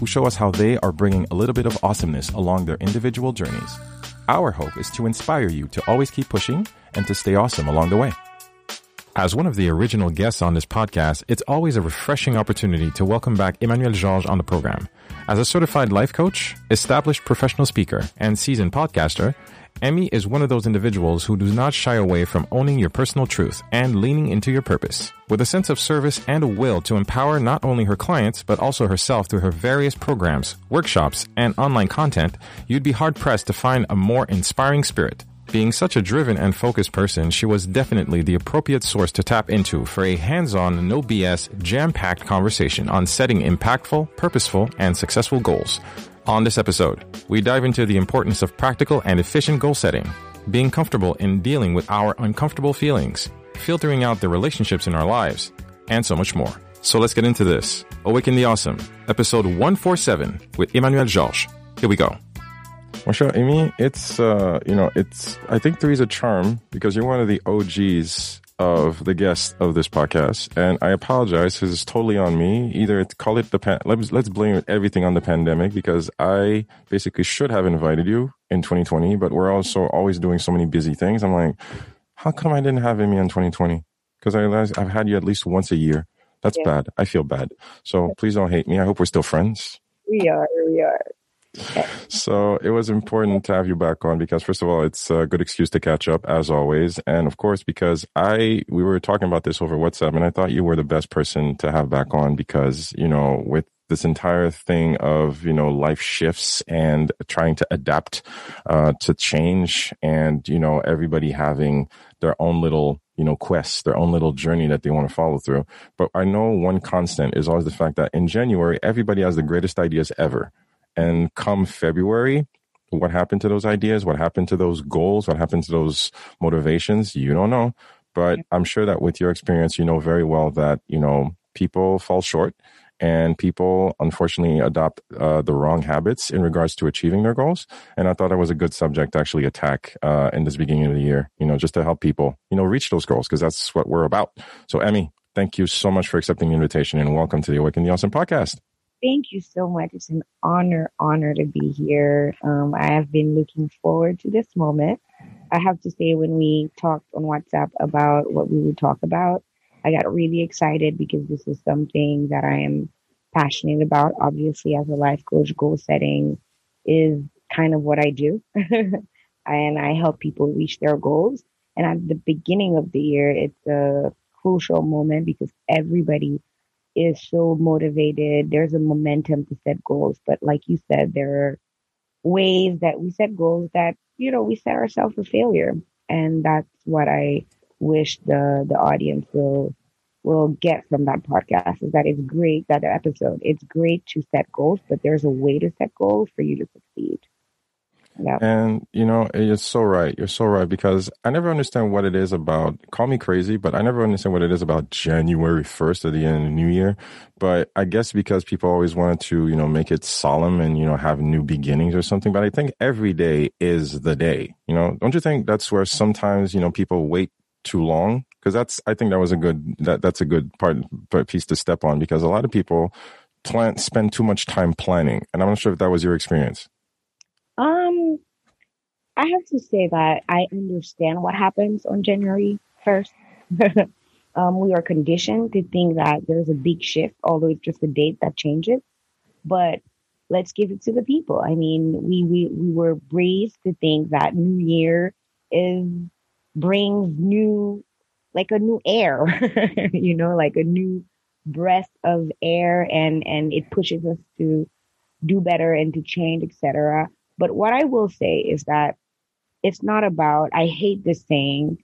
who show us how they are bringing a little bit of awesomeness along their individual journeys. Our hope is to inspire you to always keep pushing and to stay awesome along the way. As one of the original guests on this podcast, it's always a refreshing opportunity to welcome back Emmanuelle Georges on the program. As a certified life coach, established professional speaker, and seasoned podcaster, Emmy is one of those individuals who do not shy away from owning your personal truth and leaning into your purpose. With a sense of service and a will to empower not only her clients, but also herself through her various programs, workshops, and online content, you'd be hard-pressed to find a more inspiring spirit. Being such a driven and focused person, she was definitely the appropriate source to tap into for a hands-on, no BS, jam-packed conversation on setting impactful, purposeful, and successful goals. On this episode, we dive into the importance of practical and efficient goal setting, being comfortable in dealing with our uncomfortable feelings, filtering out the relationships in our lives, and so much more. So let's get into this. Awaken the Awesome, episode 147 with Emmanuelle Georges. Here we go. Well, sure, Amy, it's I think three is a charm because you're one of the OGs of the guests of this podcast, and I apologize because it's totally on me. Let's blame everything on the pandemic, because I basically should have invited you in 2020, but we're also always doing so many busy things. I'm like, how come I didn't have Amy in 2020? Because I realized I've had you at least once a year. That's bad. I feel bad. So please don't hate me. I hope we're still friends. We are. So it was important to have you back on because, first of all, it's a good excuse to catch up, as always. And, of course, because we were talking about this over WhatsApp, and I thought you were the best person to have back on because, with this entire thing of, life shifts and trying to adapt to change and, everybody having their own little quest, their own little journey that they want to follow through. But I know one constant is always the fact that in January, everybody has the greatest ideas ever. And come February, what happened to those ideas? What happened to those goals? What happened to those motivations? You don't know. But I'm sure that with your experience, you know very well that, people fall short and people, unfortunately, adopt the wrong habits in regards to achieving their goals. And I thought it was a good subject to actually attack in this beginning of the year, just to help people, reach those goals, because that's what we're about. So, Emmy, thank you so much for accepting the invitation and welcome to the Awaken the Awesome podcast. Thank you so much. It's an honor to be here. I have been looking forward to this moment. I have to say, when we talked on WhatsApp about what we would talk about, I got really excited because this is something that I am passionate about. Obviously, as a life coach, goal setting is kind of what I do. And I help people reach their goals. And at the beginning of the year, it's a crucial moment because everybody is so motivated. There's a momentum to set goals. But like you said, there are ways that we set goals that, we set ourselves for failure. And that's what I wish the audience will get from that podcast, is that it's great, that episode. It's great to set goals, but there's a way to set goals for you to succeed. Yep. And, you're so right. You're so right, because I never understand what it is about. Call me crazy, but I never understand what it is about January 1st at the end of the new year. But I guess because people always wanted to, make it solemn and, have new beginnings or something. But I think every day is the day, Don't you think that's where sometimes, people wait too long? Because that's a good piece to step on, because a lot of people spend too much time planning. And I'm not sure if that was your experience. I have to say that I understand what happens on January 1st. We are conditioned to think that there's a big shift, although it's just a date that changes. But let's give it to the people. I mean, we were raised to think that New Year brings a new air, like a new breath of air, and it pushes us to do better and to change, etc. But what I will say is that it's not about, I hate this saying,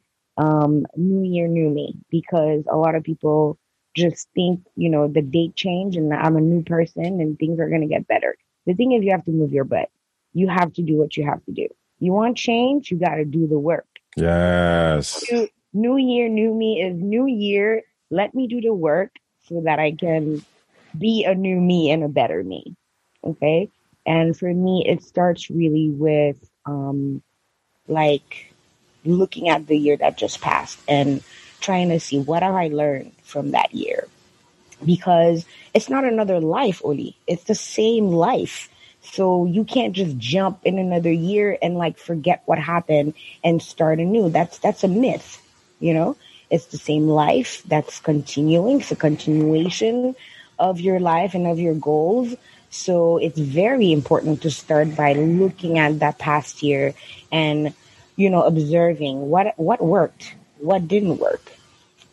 new year, new me, because a lot of people just think, the date change and I'm a new person and things are going to get better. The thing is, you have to move your butt. You have to do what you have to do. You want change? You got to do the work. Yes. New year, new me is new year. Let me do the work so that I can be a new me and a better me. Okay. And for me, it starts really with, like looking at the year that just passed and trying to see what have I learned from that year, because it's not another life, Oli. It's the same life. So you can't just jump in another year and like forget what happened and start anew. That's a myth, you know. It's the same life that's continuing. It's a continuation of your life and of your goals. So it's very important to start by looking at that past year and, you know, observing what worked, what didn't work.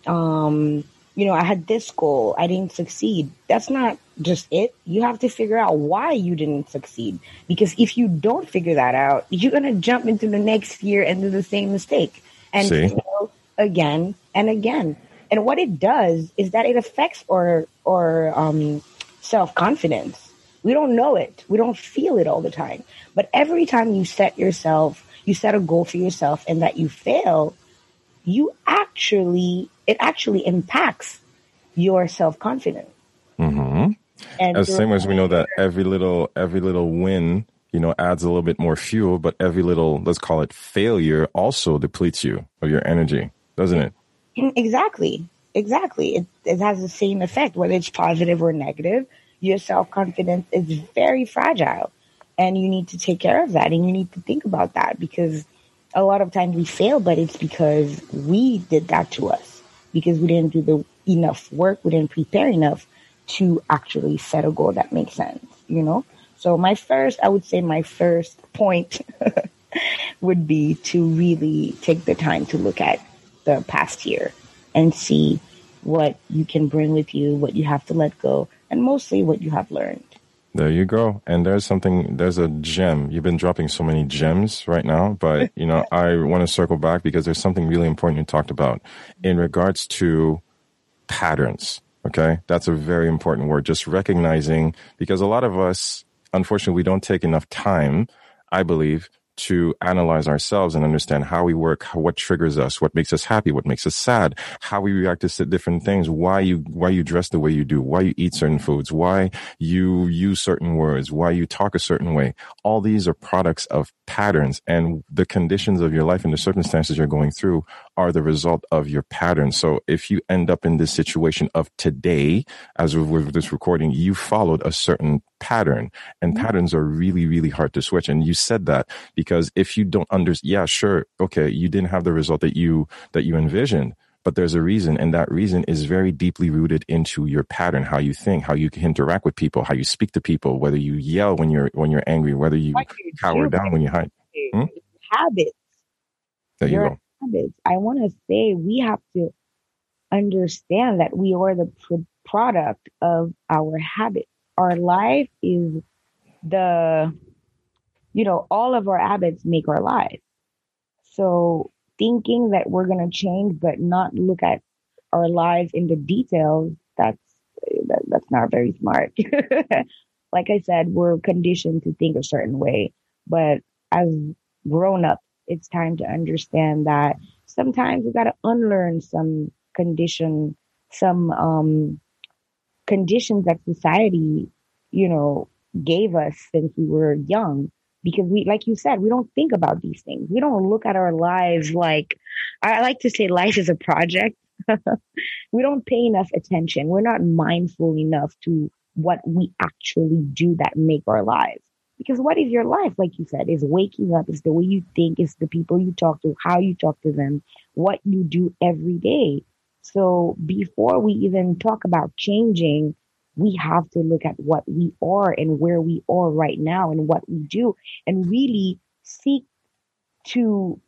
You know, I had this goal. I didn't succeed. That's not just it. You have to figure out why you didn't succeed, because if you don't figure that out, you're going to jump into the next year and do the same mistake and fail again and again. And what it does is that it affects our self-confidence. We don't know it. We don't feel it all the time. But every time you set a goal for yourself and that you fail, it actually impacts your self-confidence. Mm-hmm. And as same as we know that every little win, you know, adds a little bit more fuel, but every little, let's call it failure, also depletes you of your energy, doesn't it? Exactly. It has the same effect, whether it's positive or negative. Your self-confidence is very fragile, and you need to take care of that, and you need to think about that, because a lot of times we fail, but it's because we did that to us, because we didn't do enough work, we didn't prepare enough to actually set a goal that makes sense, you know? So my first point would be to really take the time to look at the past year and see what you can bring with you, what you have to let go, and mostly what you have learned. There you go. And there's a gem. You've been dropping so many gems right now, but you know, I want to circle back because there's something really important you talked about in regards to patterns. Okay. That's a very important word. Just recognizing, because a lot of us, unfortunately, we don't take enough time, I believe, to analyze ourselves and understand how we work, what triggers us, what makes us happy, what makes us sad, how we react to different things, why you dress the way you do, why you eat certain foods, why you use certain words, why you talk a certain way. All these are products of patterns, and the conditions of your life and the circumstances you're going through are the result of your patterns. So if you end up in this situation of today, as with this recording, you followed a certain pattern, and patterns are really, really hard to switch. And you said that because if you don't understand, yeah, sure. Okay. You didn't have the result that you envisioned, but there's a reason. And that reason is very deeply rooted into your pattern, how you think, how you interact with people, how you speak to people, whether you yell when you're angry, whether you cower down when you hide. Habits. There you go. Habits. I want to say we have to understand that we are the product of our habits. Our life is all of our habits make our life. So thinking that we're going to change, but not look at our lives in the details, that's not very smart. Like I said, we're conditioned to think a certain way, but as grown up, it's time to understand that sometimes we got to unlearn some conditions that society, you know, gave us since we were young, because we, like you said, we don't think about these things. We don't look at our lives like, I like to say life is a project. We don't pay enough attention. We're not mindful enough to what we actually do that make our lives. Because what is your life, like you said, is waking up, is the way you think, is the people you talk to, how you talk to them, what you do every day. So before we even talk about changing, we have to look at what we are and where we are right now and what we do, and really seek to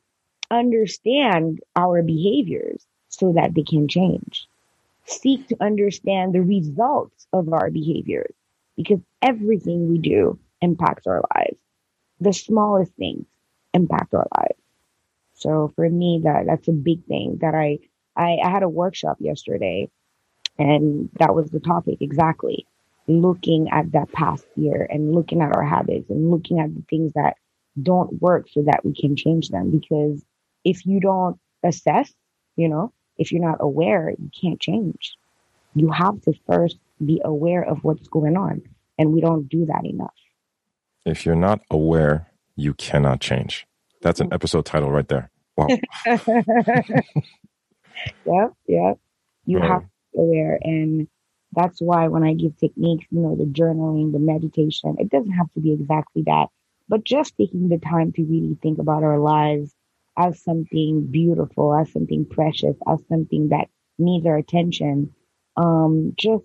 understand our behaviors so that they can change. Seek to understand the results of our behaviors, because everything we do impacts our lives. The smallest things impact our lives. So for me, that's a big thing that I had a workshop yesterday, and that was the topic exactly. looking at that past year and looking at our habits and looking at the things that don't work so that we can change them. Because if you don't assess, if you're not aware, you can't change. You have to first be aware of what's going on. And we don't do that enough. If you're not aware, you cannot change. That's an episode title right there. Wow. Yeah. You have to be aware. And that's why when I give techniques, the journaling, the meditation, it doesn't have to be exactly that. But just taking the time to really think about our lives as something beautiful, as something precious, as something that needs our attention. Just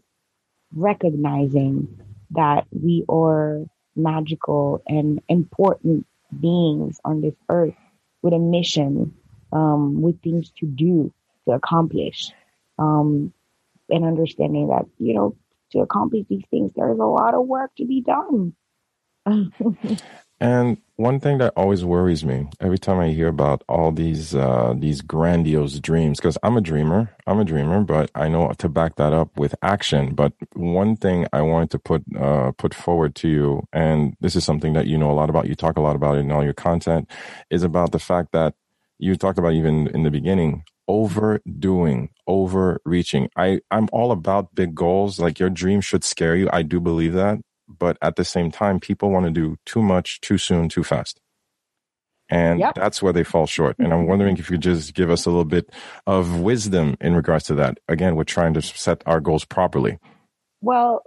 recognizing that we are magical and important beings on this earth with a mission, with things to do, to accomplish, and understanding that, to accomplish these things, there's a lot of work to be done. And one thing that always worries me every time I hear about all these grandiose dreams, because I'm a dreamer, but I know to back that up with action. But one thing I wanted to put forward to you, and this is something that you know a lot about, you talk a lot about it in all your content, is about the fact that you talked about even in the beginning, overdoing, overreaching. I'm all about big goals. Like, your dream should scare you. I do believe that. But at the same time, people want to do too much, too soon, too fast. And that's where they fall short. And I'm wondering if you could just give us a little bit of wisdom in regards to that. Again, we're trying to set our goals properly. Well,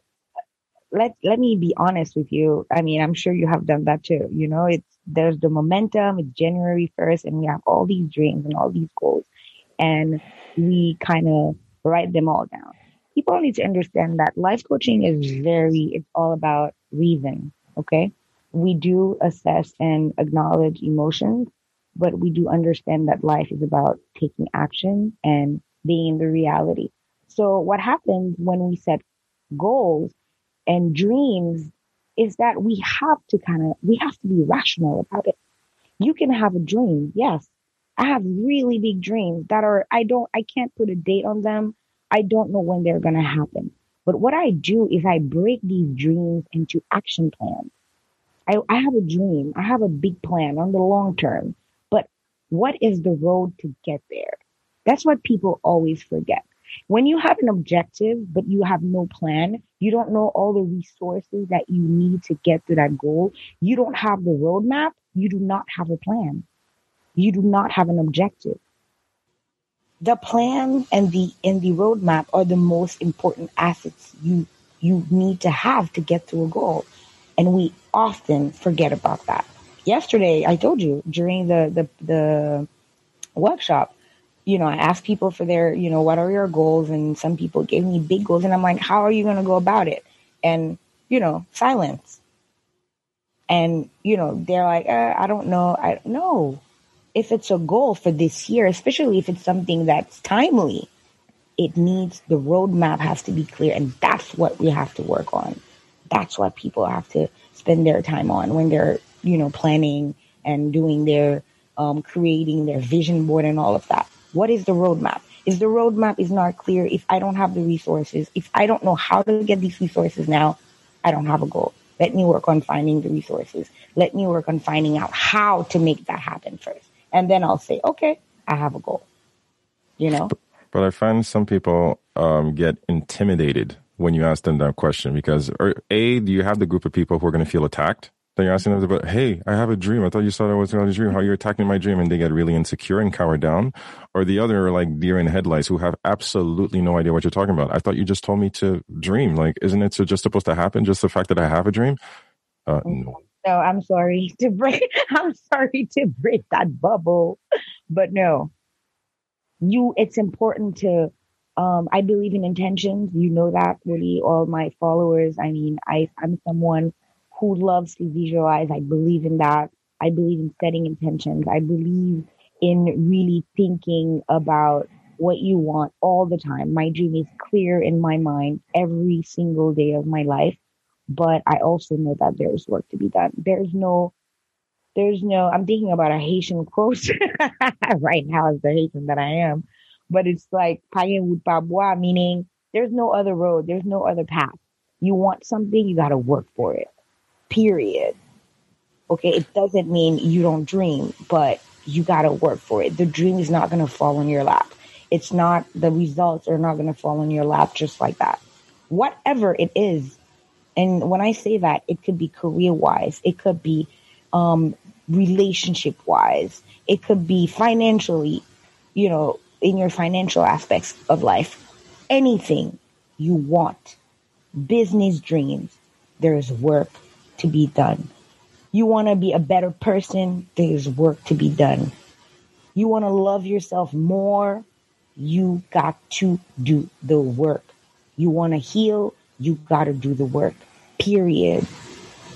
let me be honest with you. I mean, I'm sure you have done that too. There's the momentum. It's January 1st and we have all these dreams and all these goals. And we kind of write them all down. People need to understand that life coaching is it's all about reason, okay? We do assess and acknowledge emotions, but we do understand that life is about taking action and being in the reality. So what happens when we set goals and dreams is that we have to be rational about it. You can have a dream, yes. I have really big dreams that I can't put a date on them. I don't know when they're going to happen. But what I do is I break these dreams into action plans. I have a dream. I have a big plan on the long term. But what is the road to get there? That's what people always forget. When you have an objective, but you have no plan, you don't know all the resources that you need to get to that goal. You don't have the roadmap. You do not have a plan. You do not have an objective. The plan and the roadmap are the most important assets you need to have to get to a goal. And we often forget about that. Yesterday, I told you during the workshop, I asked people for their, what are your goals? And some people gave me big goals. And I'm like, how are you going to go about it? And, silence. And, they're like, I don't know. I know. If it's a goal for this year, especially if it's something that's timely, it needs, the roadmap has to be clear. And that's what we have to work on. That's what people have to spend their time on when they're, planning and doing their, creating their vision board and all of that. What is the roadmap? If the roadmap is not clear, if I don't have the resources, if I don't know how to get these resources now, I don't have a goal. Let me work on finding the resources. Let me work on finding out how to make that happen first. And then I'll say, okay, I have a goal, But I find some people get intimidated when you ask them that question because, do you have the group of people who are going to feel attacked? Then you're asking them about, hey, I have a dream. I thought you said I was going to have a dream. How you're attacking my dream? And they get really insecure and cower down. Or the other are like deer in headlights who have absolutely no idea what you're talking about. I thought you just told me to dream. Like, isn't it just supposed to happen? Just the fact that I have a dream? No. No, I'm sorry to break that bubble, but no. It's important to, I believe in intentions. That really all my followers. I mean, I'm someone who loves to visualize. I believe in that. I believe in setting intentions. I believe in really thinking about what you want all the time. My dream is clear in my mind every single day of my life. But I also know that there's work to be done. I'm thinking about a Haitian quote right now as the Haitian that I am, but it's like, meaning there's no other road. There's no other path. You want something, you got to work for it. Period. Okay, it doesn't mean you don't dream, but you got to work for it. The dream is not going to fall on your lap. It's not, the results are not going to fall on your lap just like that. Whatever it is. And when I say that, it could be career-wise. It could be relationship-wise. It could be financially, you know, in your financial aspects of life. Anything you want. Business dreams. There is work to be done. You want to be a better person, there's work to be done. You want to love yourself more, you got to do the work. You want to heal, you got to do the work, period.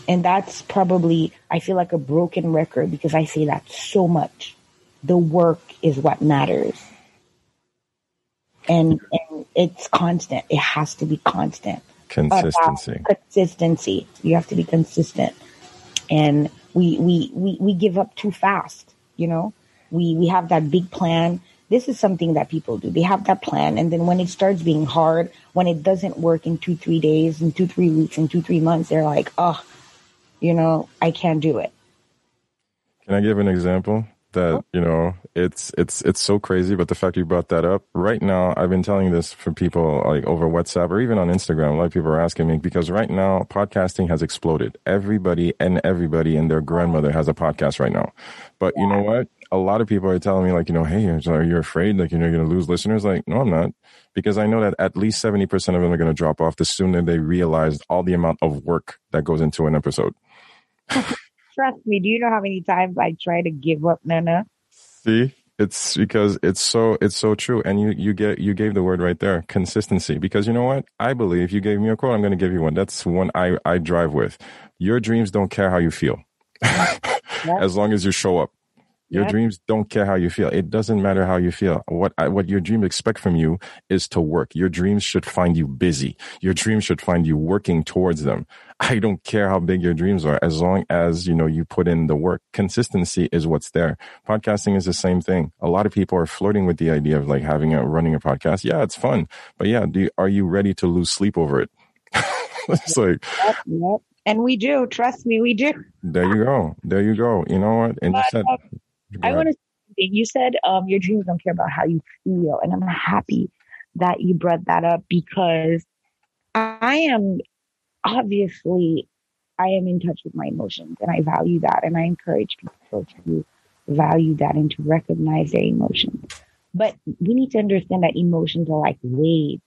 And that's probably, I feel like a broken record because I say that so much. The work is what matters. And it's constant. It has to be constant. Consistency. Consistency. You have to be consistent. And we give up too fast, you know. We have that big plan. This is something that people do. They have that plan, and then when it starts being hard, when it doesn't work in 2-3 days, in 2-3 weeks, in 2-3 months, they're like, oh, you know, I can't do it. Can I give an example? That, you know, it's so crazy, but the fact you brought that up right now, I've been telling this for people like over WhatsApp or even on Instagram. A lot of people are asking me because right now podcasting has exploded. Everybody and their grandmother has a podcast right now. But you know what? A lot of people are telling me like, you know, hey, are you afraid? Like, you know, you're going to lose listeners? Like, no, I'm not. Because I know that at least 70% of them are going to drop off the sooner they realize all the amount of work that goes into an episode. Trust me, do you know how many times I try to give up, Nana? See, it's because it's so true. And you gave the word right there, consistency. Because you know what? I believe, you gave me a quote, I'm going to give you one. That's one I drive with. Your dreams don't care how you feel. As long as you show up. Your dreams don't care how you feel. It doesn't matter how you feel. What your dreams expect from you is to work. Your dreams should find you busy. Your dreams should find you working towards them. I don't care how big your dreams are, as long as, you know, you put in the work. Consistency is what's there. Podcasting is the same thing. A lot of people are flirting with the idea of like running a podcast. Yeah, it's fun. But yeah, are you ready to lose sleep over it? It's like... Yep. And we do. Trust me, we do. There you go. You know what? And you said... I want to say something. You said your dreams don't care about how you feel. And I'm happy that you brought that up because I am in touch with my emotions and I value that. And I encourage people to value that and to recognize their emotions. But we need to understand that emotions are like waves.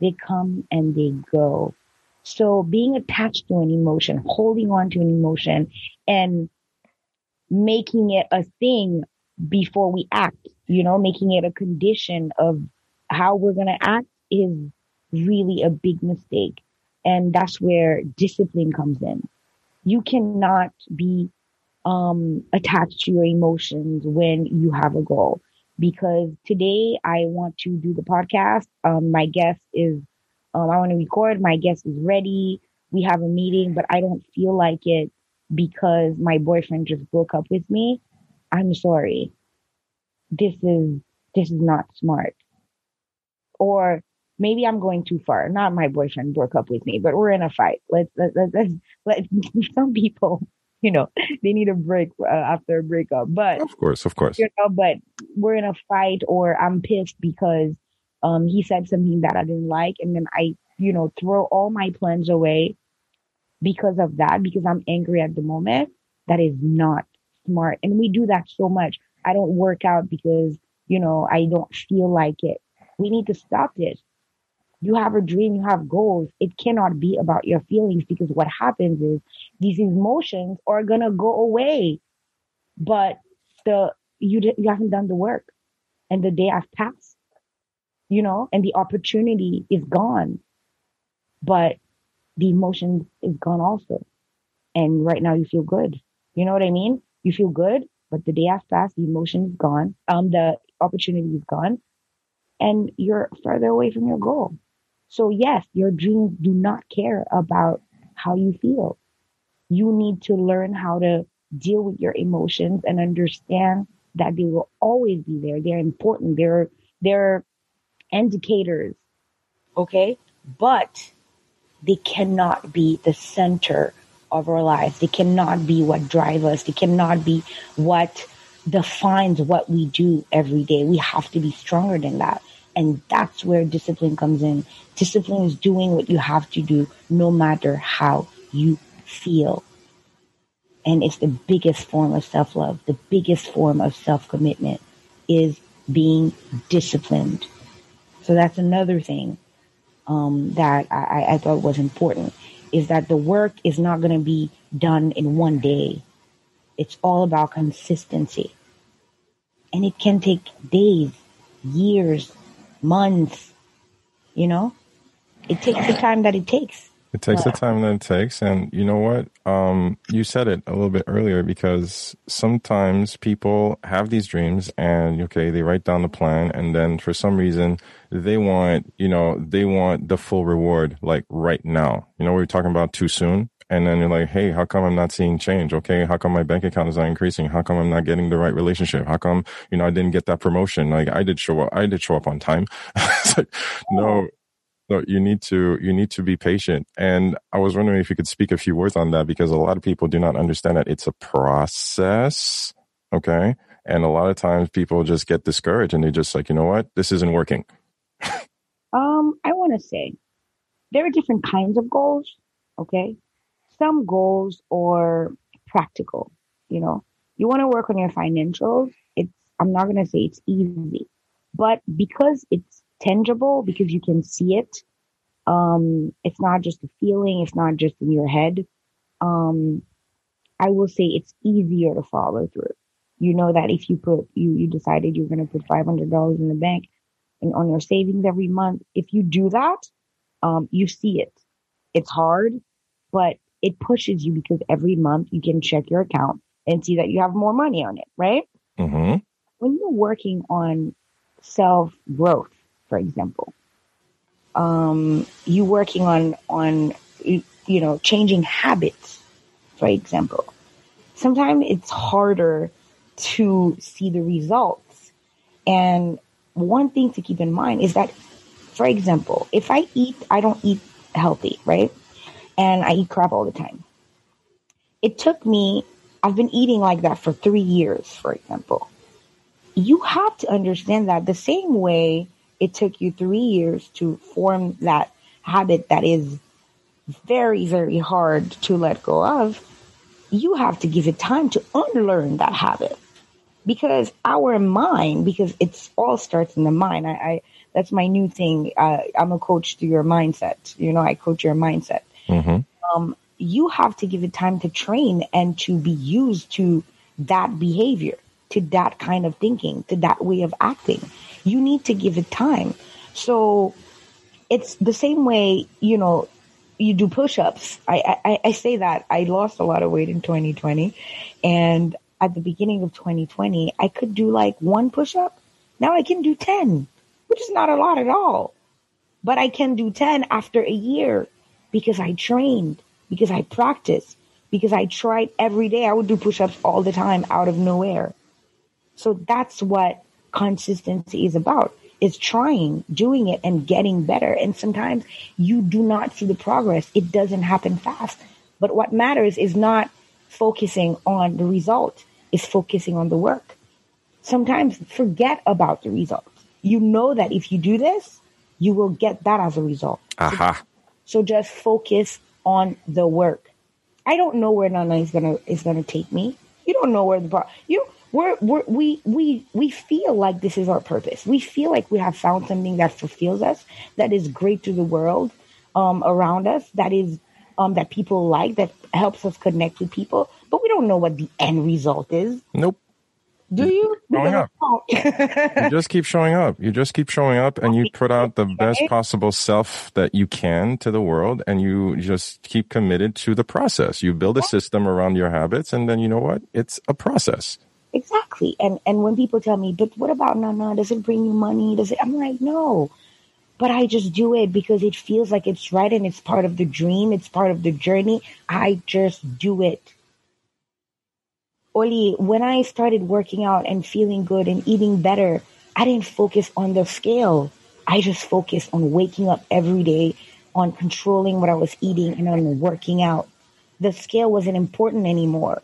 They come and they go. So being attached to an emotion, holding on to an emotion and making it a thing before we act, you know, making it a condition of how we're going to act is really a big mistake. And that's where discipline comes in. You cannot be attached to your emotions when you have a goal. Because today I want to do the podcast. My guest is, I want to record. My guest is ready. We have a meeting, but I don't feel like it. Because my boyfriend just broke up with me, I'm sorry. This is not smart. Or maybe I'm going too far. Not my boyfriend broke up with me, but we're in a fight. Let's some people, you know, they need a break after a breakup. But of course, you know, but we're in a fight, or I'm pissed because he said something that I didn't like, and then I, you know, throw all my plans away. Because of that, because I'm angry at the moment, that is not smart. And we do that so much. I don't work out because, you know, I don't feel like it. We need to stop it. You have a dream, you have goals. It cannot be about your feelings because what happens is these emotions are going to go away. But you haven't done the work and the day has passed, you know, and the opportunity is gone. But the emotion is gone also. And right now you feel good. You know what I mean? You feel good, but the day has passed, the emotion is gone. The opportunity is gone and you're further away from your goal. So yes, your dreams do not care about how you feel. You need to learn how to deal with your emotions and understand that they will always be there. They're important. They're indicators. Okay. But they cannot be the center of our lives. They cannot be what drives us. They cannot be what defines what we do every day. We have to be stronger than that. And that's where discipline comes in. Discipline is doing what you have to do, no matter how you feel. And it's the biggest form of self-love. The biggest form of self-commitment is being disciplined. So that's another thing that I thought was important, is that the work is not going to be done in one day. It's all about consistency. And it can take days, years, months, you know? It takes the time that it takes. It takes the time that it takes. And you know what? You said it a little bit earlier, because sometimes people have these dreams and, okay, they write down the plan. And then for some reason, they want the full reward, like right now. You know, we were talking about too soon. And then you're like, hey, how come I'm not seeing change? Okay, how come my bank account is not increasing? How come I'm not getting the right relationship? How come, I didn't get that promotion? Like I did show up on time. It's like, no, you need to be patient. And I was wondering if you could speak a few words on that, because a lot of people do not understand that it's a process. Okay. And a lot of times people just get discouraged and they just like, you know what? This isn't working. I want to say there are different kinds of goals. Okay. Some goals are practical. You want to work on your financials. I'm not going to say it's easy, but because it's tangible, because you can see it, it's not just a feeling, it's not just in your head. I will say it's easier to follow through. You know that if you put, you decided you're going to put $500 in the bank and on your savings every month, if you do that, you see it. It's hard, but it pushes you, because every month you can check your account and see that you have more money on it, right? Mm-hmm. When you're working on self-growth, for example, you working on changing habits, for example. Sometimes it's harder to see the results. And one thing to keep in mind is that, for example, if I don't eat healthy, right? And I eat crap all the time. I've been eating like that for 3 years, for example. You have to understand that the same way it took you 3 years to form that habit that is very, very hard to let go of, you have to give it time to unlearn that habit, because our mind, because it's all starts in the mind. I that's my new thing. I'm a coach to your mindset. I coach your mindset. Mm-hmm. You have to give it time to train and to be used to that behavior, to that kind of thinking, to that way of acting. You need to give it time. So it's the same way, you do push-ups. I say that I lost a lot of weight in 2020. And at the beginning of 2020, I could do like one push-up. Now I can do 10, which is not a lot at all. But I can do 10 after a year, because I trained, because I practiced, because I tried every day. I would do push-ups all the time out of nowhere. So that's what consistency is about, is trying, doing it, and getting better. And sometimes you do not see the progress. It doesn't happen fast. But what matters is not focusing on the result, is focusing on the work. Sometimes forget about the result. You know that if you do this, you will get that as a result. Uh-huh. So just focus on the work. I don't know where Nana is gonna take me. You don't know where we feel like this is our purpose. We feel like we have found something that fulfills us, that is great to the world around us, that is that people like, that helps us connect with people. But we don't know what the end result is. Nope. Do you? You just keep showing up. You just keep showing up, and you put out the best possible self that you can to the world, and you just keep committed to the process. You build a system around your habits, and then you know what? It's a process. Exactly. And when people tell me, but what about Nana? Does it bring you money? I'm like, no. But I just do it because it feels like it's right, and it's part of the dream. It's part of the journey. I just do it. Oli, when I started working out and feeling good and eating better, I didn't focus on the scale. I just focused on waking up every day on controlling what I was eating and on working out. The scale wasn't important anymore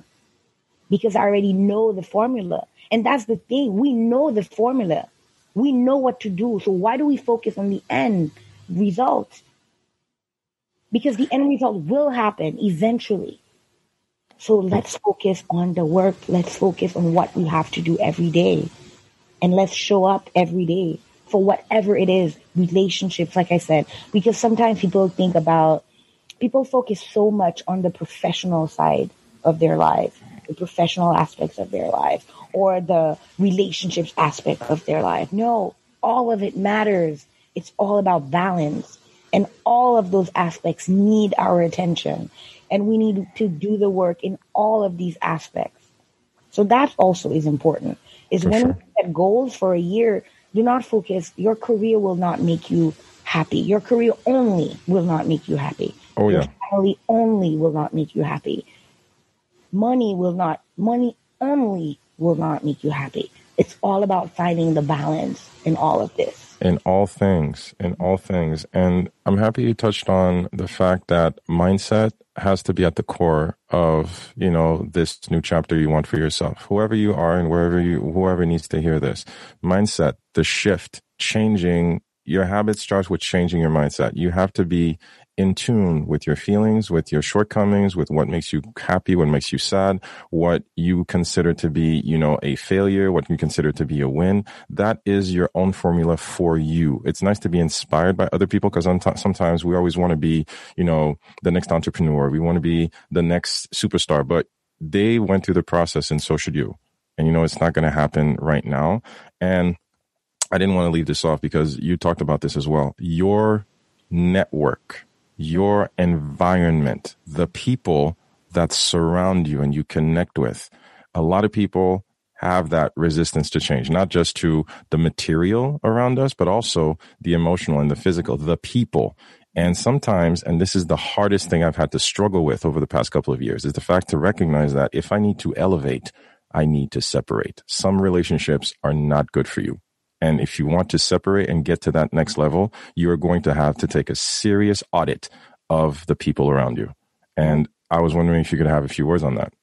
because I already know the formula. And that's the thing. We know the formula. We know what to do. So why do we focus on the end result? Because the end result will happen eventually. So let's focus on the work. Let's focus on what we have to do every day. And let's show up every day for whatever it is, relationships, like I said. Because sometimes people focus so much on the professional side of their lives, the professional aspects of their lives, or the relationships aspect of their life. No, all of it matters. It's all about balance. And all of those aspects need our attention. And we need to do the work in all of these aspects. So that also is important. Is when you set goals for a year, do not focus. Your career will not make you happy. Your career only will not make you happy. Oh, yeah. Your family only will not make you happy. Money only will not make you happy. It's all about finding the balance in all of this. In all things. And I'm happy you touched on the fact that mindset has to be at the core of, this new chapter you want for yourself. Whoever you are and whoever needs to hear this. Mindset, the shift, changing your habits starts with changing your mindset. You have to be in tune with your feelings, with your shortcomings, with what makes you happy, what makes you sad, what you consider to be, a failure, what you consider to be a win. That is your own formula for you. It's nice to be inspired by other people because sometimes we always want to be, the next entrepreneur. We want to be the next superstar, but they went through the process and so should you. And, it's not going to happen right now. And I didn't want to leave this off because you talked about this as well. Your network, your environment, the people that surround you and you connect with. A lot of people have that resistance to change, not just to the material around us, but also the emotional and the physical, the people. And sometimes, and this is the hardest thing I've had to struggle with over the past couple of years, is the fact to recognize that if I need to elevate, I need to separate. Some relationships are not good for you. And if you want to separate and get to that next level, you're going to have to take a serious audit of the people around you. And I was wondering if you could have a few words on that.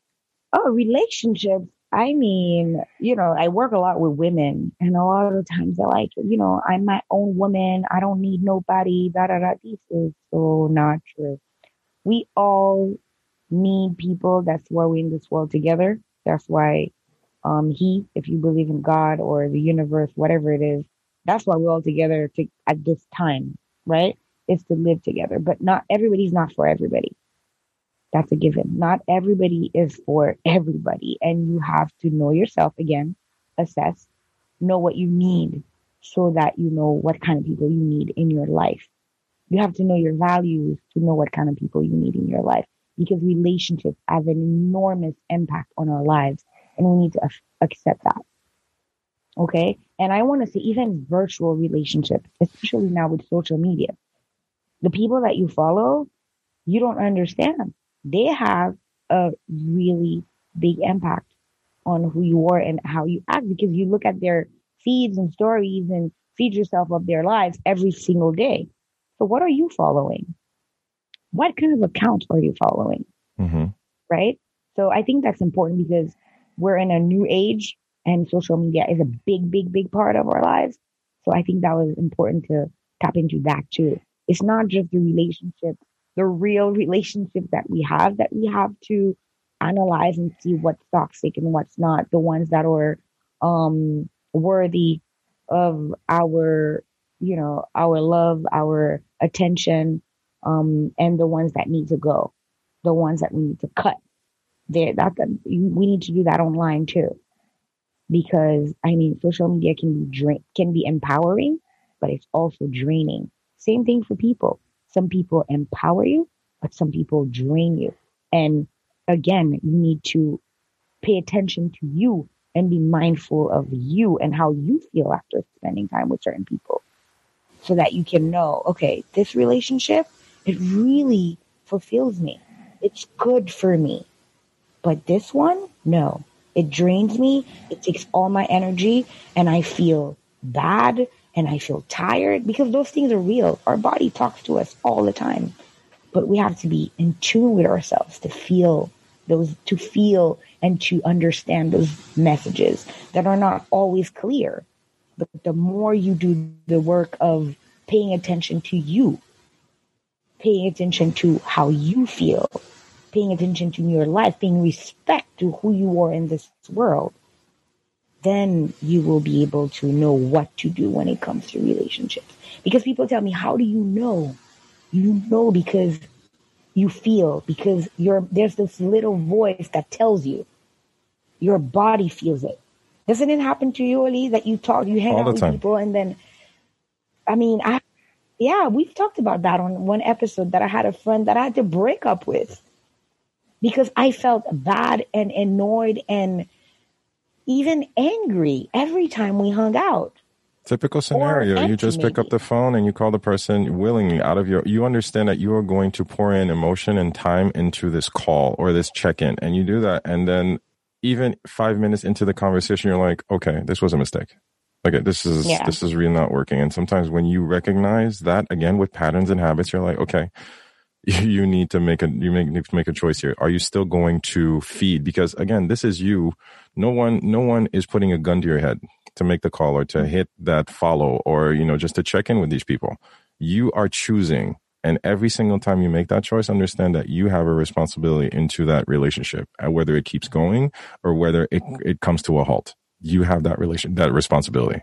Oh, relationships. I mean, I work a lot with women and a lot of the times they're like, I'm my own woman. I don't need nobody. This is so not true. We all need people. That's why we're in this world together. That's why if you believe in God or the universe, whatever it is, that's why we're all together at this time, right? It's to live together, but not everybody's not for everybody. That's a given. Not everybody is for everybody. And you have to know yourself again, assess, know what you need so that you know what kind of people you need in your life. You have to know your values to know what kind of people you need in your life because relationships have an enormous impact on our lives. And we need to accept that. Okay. And I want to say even virtual relationships, especially now with social media, the people that you follow, you don't understand. They have a really big impact on who you are and how you act because you look at their feeds and stories and feed yourself of their lives every single day. So what are you following? What kind of account are you following? Mm-hmm. Right. So I think that's important because we're in a new age and social media is a big, big, big part of our lives. So I think that was important to tap into that too. It's not just the relationship, the real relationship that we have to analyze and see what's toxic and what's not, the ones that are worthy of our, our love, our attention, and the ones that need to go, the ones that we need to cut. We need to do that online too, because social media can be empowering, but it's also draining. Same thing for people. Some people empower you, but some people drain you. And again, you need to pay attention to you and be mindful of you and how you feel after spending time with certain people, so that you can know, okay, this relationship, it really fulfills me. It's good for me. But this one, no, it drains me. It takes all my energy and I feel bad and I feel tired, because those things are real. Our body talks to us all the time, but we have to be in tune with ourselves to feel those, to feel and to understand those messages that are not always clear. But the more you do the work of paying attention to you, paying attention to how you feel, paying attention to your life, paying respect to who you are in this world, then you will be able to know what to do when it comes to relationships. Because people tell me, how do you know? You know because you feel, because there's this little voice that tells you. Your body feels it. Doesn't it happen to you, Ali, that you hang out with people and then, we've talked about that on one episode, that I had a friend that I had to break up with because I felt bad and annoyed and even angry every time we hung out. Typical scenario. You just pick up the phone and you call the person willingly out of you understand that you are going to pour in emotion and time into this call or this check-in, and you do that. And then even 5 minutes into the conversation, you're like, okay, this was a mistake. Like, this is really not working. And sometimes when you recognize that, again, with patterns and habits, you're like, okay, you need to make a choice here. Are you still going to feed? Because again, this is you. No one is putting a gun to your head to make the call or to hit that follow or, just to check in with these people. You are choosing. And every single time you make that choice, understand that you have a responsibility into that relationship, whether it keeps going or whether it comes to a halt. You have that responsibility.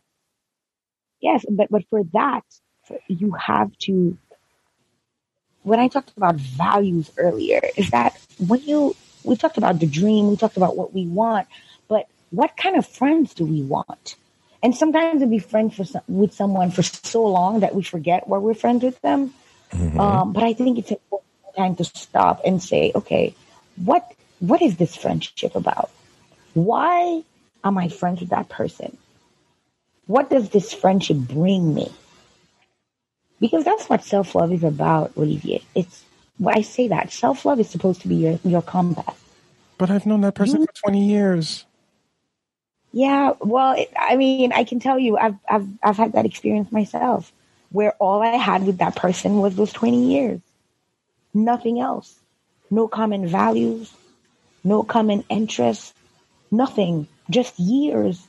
Yes, but for that, you have to. When I talked about values earlier, is that we talked about the dream, we talked about what we want, but what kind of friends do we want? And sometimes we'll be friends with someone for so long that we forget why we're friends with them. Mm-hmm. But I think it's important time to stop and say, okay, what is this friendship about? Why am I friends with that person? What does this friendship bring me? Because that's what self-love is about, Olivier. It's why I say that. Self-love is supposed to be your compass. But I've known that person for 20 years. Yeah, well, I can tell you, I've had that experience myself, where all I had with that person was those 20 years. Nothing else. No common values, no common interests, nothing, just years.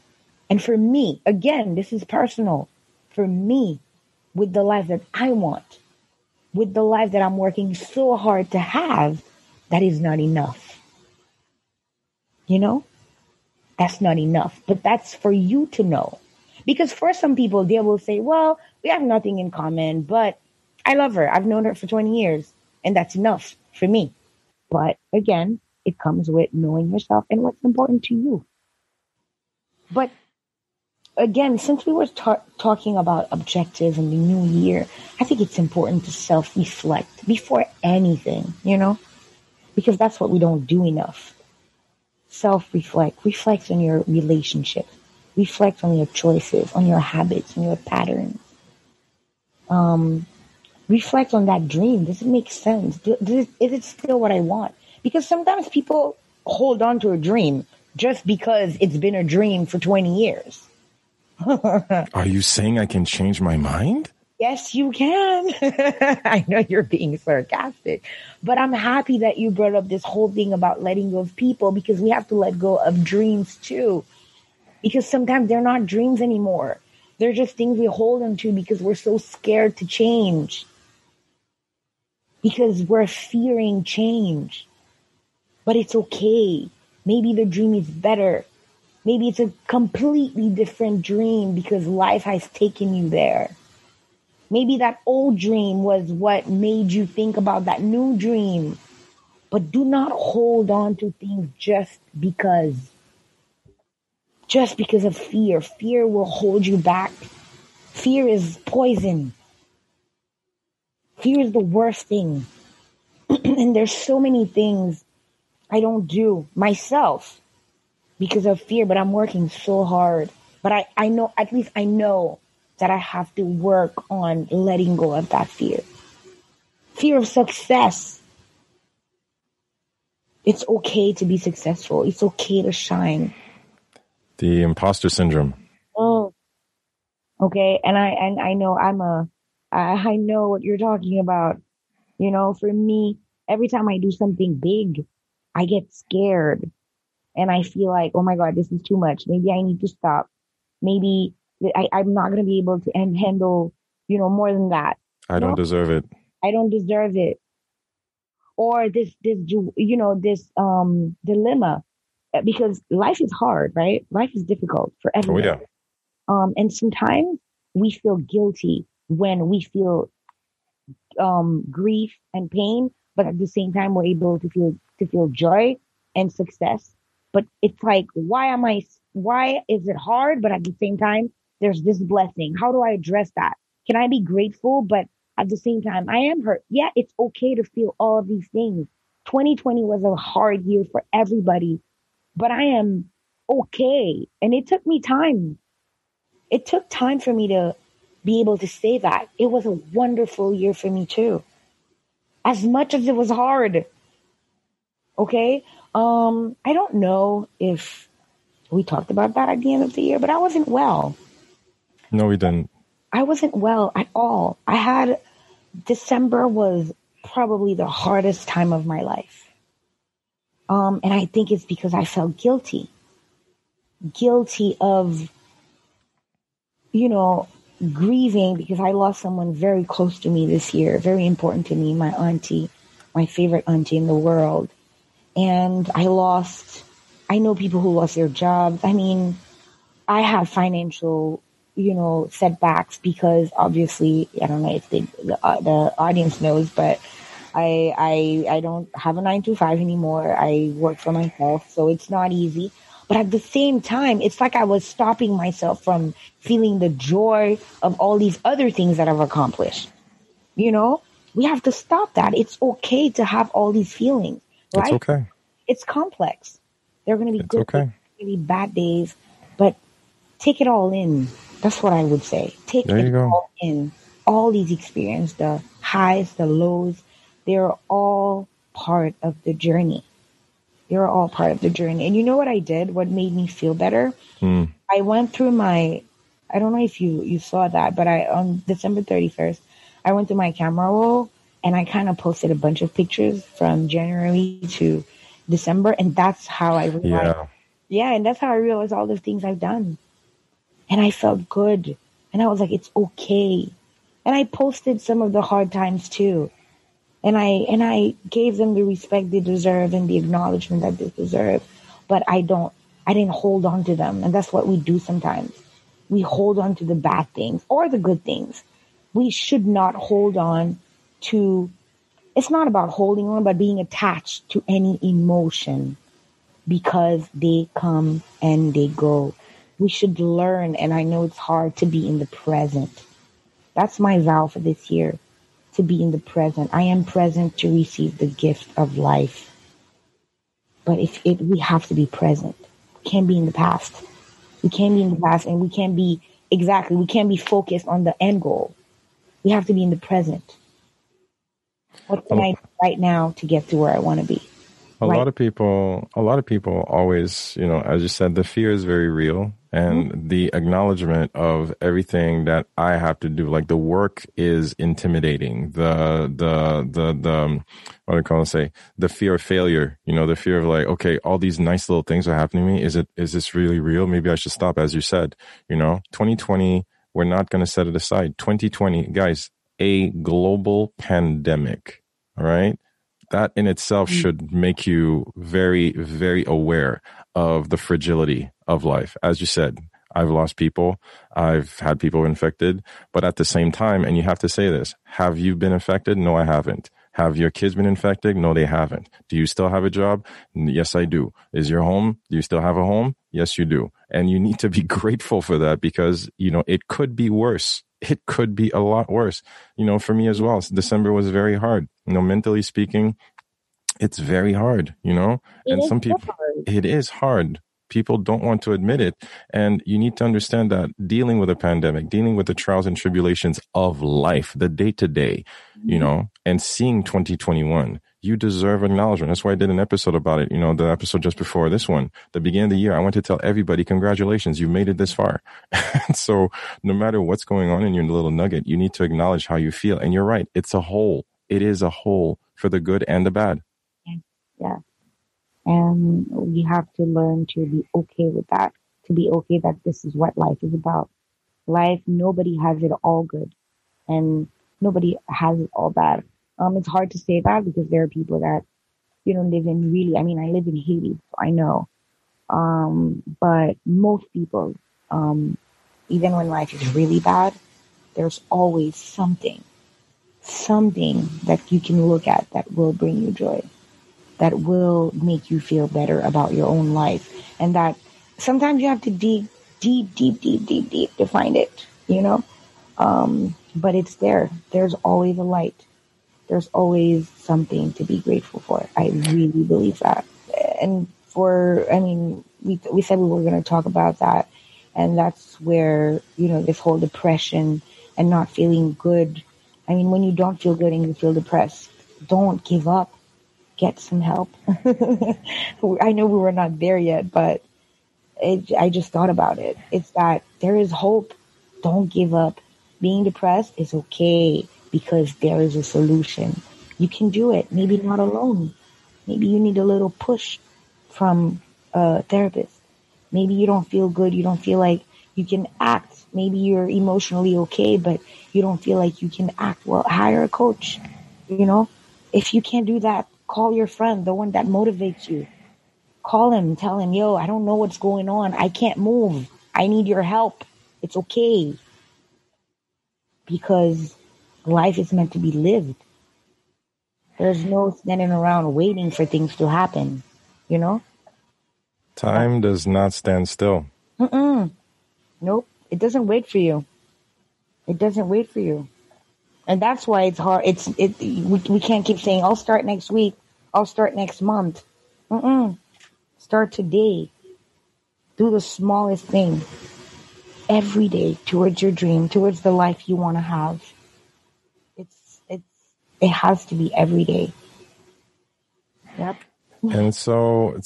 And for me, again, this is personal. For me, with the life that I want, with the life that I'm working so hard to have, that is not enough. That's not enough. But that's for you to know. Because for some people, they will say, well, we have nothing in common, but I love her. I've known her for 20 years, and that's enough for me. But again, it comes with knowing yourself and what's important to you. But again, since we were talking about objectives in the new year, I think it's important to self-reflect before anything, because that's what we don't do enough. Self-reflect. Reflect on your relationships. Reflect on your choices, on your habits, on your patterns. Reflect on that dream. Does it make sense? Is it still what I want? Because sometimes people hold on to a dream just because it's been a dream for 20 years. Are you saying I can change my mind? Yes, you can. I know you're being sarcastic, but I'm happy that you brought up this whole thing about letting go of people, because we have to let go of dreams too. Because sometimes they're not dreams anymore. They're just things we hold on to because we're so scared to change. Because we're fearing change. But it's okay. Maybe the dream is better. Maybe it's a completely different dream because life has taken you there. Maybe that old dream was what made you think about that new dream. But do not hold on to things just because. Just because of fear. Fear will hold you back. Fear is poison. Fear is the worst thing. And there's so many things I don't do myself because of fear, but I'm working so hard. But I know, at least I know that I have to work on letting go of that fear. Fear of success. It's okay to be successful. It's okay to shine. The imposter syndrome. Oh, Okay. And I know I know what you're talking about. You know, for me, every time I do something big, I get scared and I feel like, oh my God, this is too much. Maybe I need to stop. Maybe I'm not going to be able to handle, you know, more than that. I don't deserve it. I don't deserve it. Or this, you know, this dilemma, because life is hard, right? Life is difficult for everyone. Oh, yeah. And sometimes we feel guilty when we feel grief and pain, but at the same time, we're able to feel joy and success. But it's like, why is it hard? But at the same time, there's this blessing. How do I address that? Can I be grateful? But at the same time, I am hurt. Yeah, it's okay to feel all of these things. 2020 was a hard year for everybody, but I am okay. And it took me time. It took time for me to be able to say that. It was a wonderful year for me too. As much as it was hard. Okay. I don't know if we talked about that at the end of the year, but I wasn't well. No, we didn't. I wasn't well at all. December was probably the hardest time of my life. And I think it's because I felt guilty of, you know, grieving because I lost someone very close to me this year, very important to me, my auntie, my favorite auntie in the world. And I know people who lost their jobs. I mean, I have financial, you know, setbacks because obviously, I don't know if the audience knows, but I don't have a 9-to-5 anymore. I work for myself, so it's not easy. But at the same time, it's like I was stopping myself from feeling the joy of all these other things that I've accomplished. You know, we have to stop that. It's okay to have all these feelings. Right? It's okay. It's complex. There are going to be good days, really bad days, but take it all in. That's what I would say. Take it all in. All these experiences, the highs, the lows, they're all part of the journey. You're all part of the journey. And you know what I did? What made me feel better? I went through I don't know if you saw that, but on December 31st, I went through my camera roll and I kind of posted a bunch of pictures from January to December. And that's how I realized. Yeah. And that's how I realized all the things I've done. And I felt good. And I was like, it's okay. And I posted some of the hard times too. And I gave them the respect they deserve and the acknowledgement that they deserve. But I didn't hold on to them. And that's what we do sometimes. We hold on to the bad things or the good things. We should not hold on to, it's not about holding on, but being attached to any emotion because they come and they go. We should learn, and I know it's hard, to be in the present. That's my vow for this year. To be in the present. I am present to receive the gift of life. But we have to be present. We can't be in the past. We can't be in the past, and we can't be focused on the end goal. We have to be in the present. What can I do right now to get to where I want to be? A lot of people always, you know, as you said, the fear is very real. And the acknowledgement of everything that I have to do, like the work is intimidating. The fear of failure, you know, the fear of like, okay, all these nice little things are happening to me. Is this really real? Maybe I should stop. As you said, you know, 2020, we're not going to set it aside. 2020, guys, a global pandemic. All right. That in itself should make you very, very aware of the fragility of life. As you said, I've lost people. I've had people infected. But at the same time, and you have to say this, have you been infected? No, I haven't. Have your kids been infected? No, they haven't. Do you still have a job? Yes, I do. Is your home? Do you still have a home? Yes, you do. And you need to be grateful for that because, you know, it could be worse. It could be a lot worse. You know, for me as well, December was very hard. You know, mentally speaking, it's very hard, you know, and some people, it is hard. People don't want to admit it. And you need to understand that dealing with a pandemic, dealing with the trials and tribulations of life, the day to day, you know, and seeing 2021, you deserve acknowledgement. That's why I did an episode about it. You know, the episode just before this one, the beginning of the year, I want to tell everybody, congratulations, you made it this far. So no matter what's going on in your little nugget, you need to acknowledge how you feel. And you're right. It's a whole. It is a whole for the good and the bad. Yeah. And we have to learn to be okay with that, to be okay that this is what life is about. Life, nobody has it all good and nobody has it all bad. It's hard to say that because there are people that, you know, live in really, I mean, I live in Haiti, so I know. But most people, even when life is really bad, there's always something that you can look at that will bring you joy, that will make you feel better about your own life. And that sometimes you have to deep to find it, you know? But it's there. There's always a light. There's always something to be grateful for. I really believe that. And we said we were going to talk about that. And that's where, you know, this whole depression and not feeling good. I mean, when you don't feel good and you feel depressed, don't give up. Get some help. I know we were not there yet, but I just thought about it. It's that there is hope. Don't give up. Being depressed is okay because there is a solution. You can do it. Maybe not alone. Maybe you need a little push from a therapist. Maybe you don't feel good. You don't feel like you can act. Maybe you're emotionally okay, but you don't feel like you can act. Well, hire a coach. You know, if you can't do that, call your friend, the one that motivates you. Call him, tell him, yo, I don't know what's going on. I can't move. I need your help. It's okay. Because life is meant to be lived. There's no standing around waiting for things to happen, you know? Time does not stand still. Nope. It doesn't wait for you. And that's why it's hard. We can't keep saying, I'll start next week. I'll start next month. Start today. Do the smallest thing every day towards your dream, towards the life you want to have. It has to be every day. Yep. And so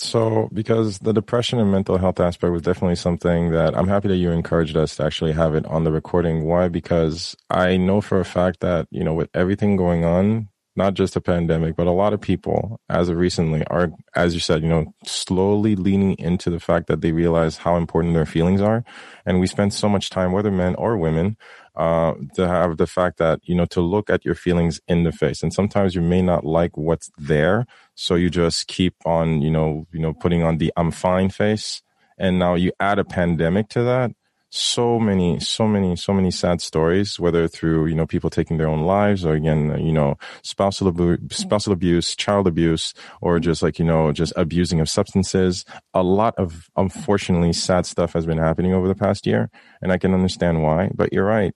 because the depression and mental health aspect was definitely something that I'm happy that you encouraged us to actually have it on the recording. Why? Because I know for a fact that, you know, with everything going on, not just a pandemic, but a lot of people as of recently are, as you said, you know, slowly leaning into the fact that they realize how important their feelings are. And we spend so much time, whether men or women, to have the fact that, you know, to look at your feelings in the face. And sometimes you may not like what's there. So you just keep on, you know, putting on the I'm fine face. And now you add a pandemic to that. So many sad stories, whether through, you know, people taking their own lives or, again, you know, spousal abuse, child abuse, or just like, you know, just abusing of substances. A lot of, unfortunately, sad stuff has been happening over the past year. And I can understand why. But you're right.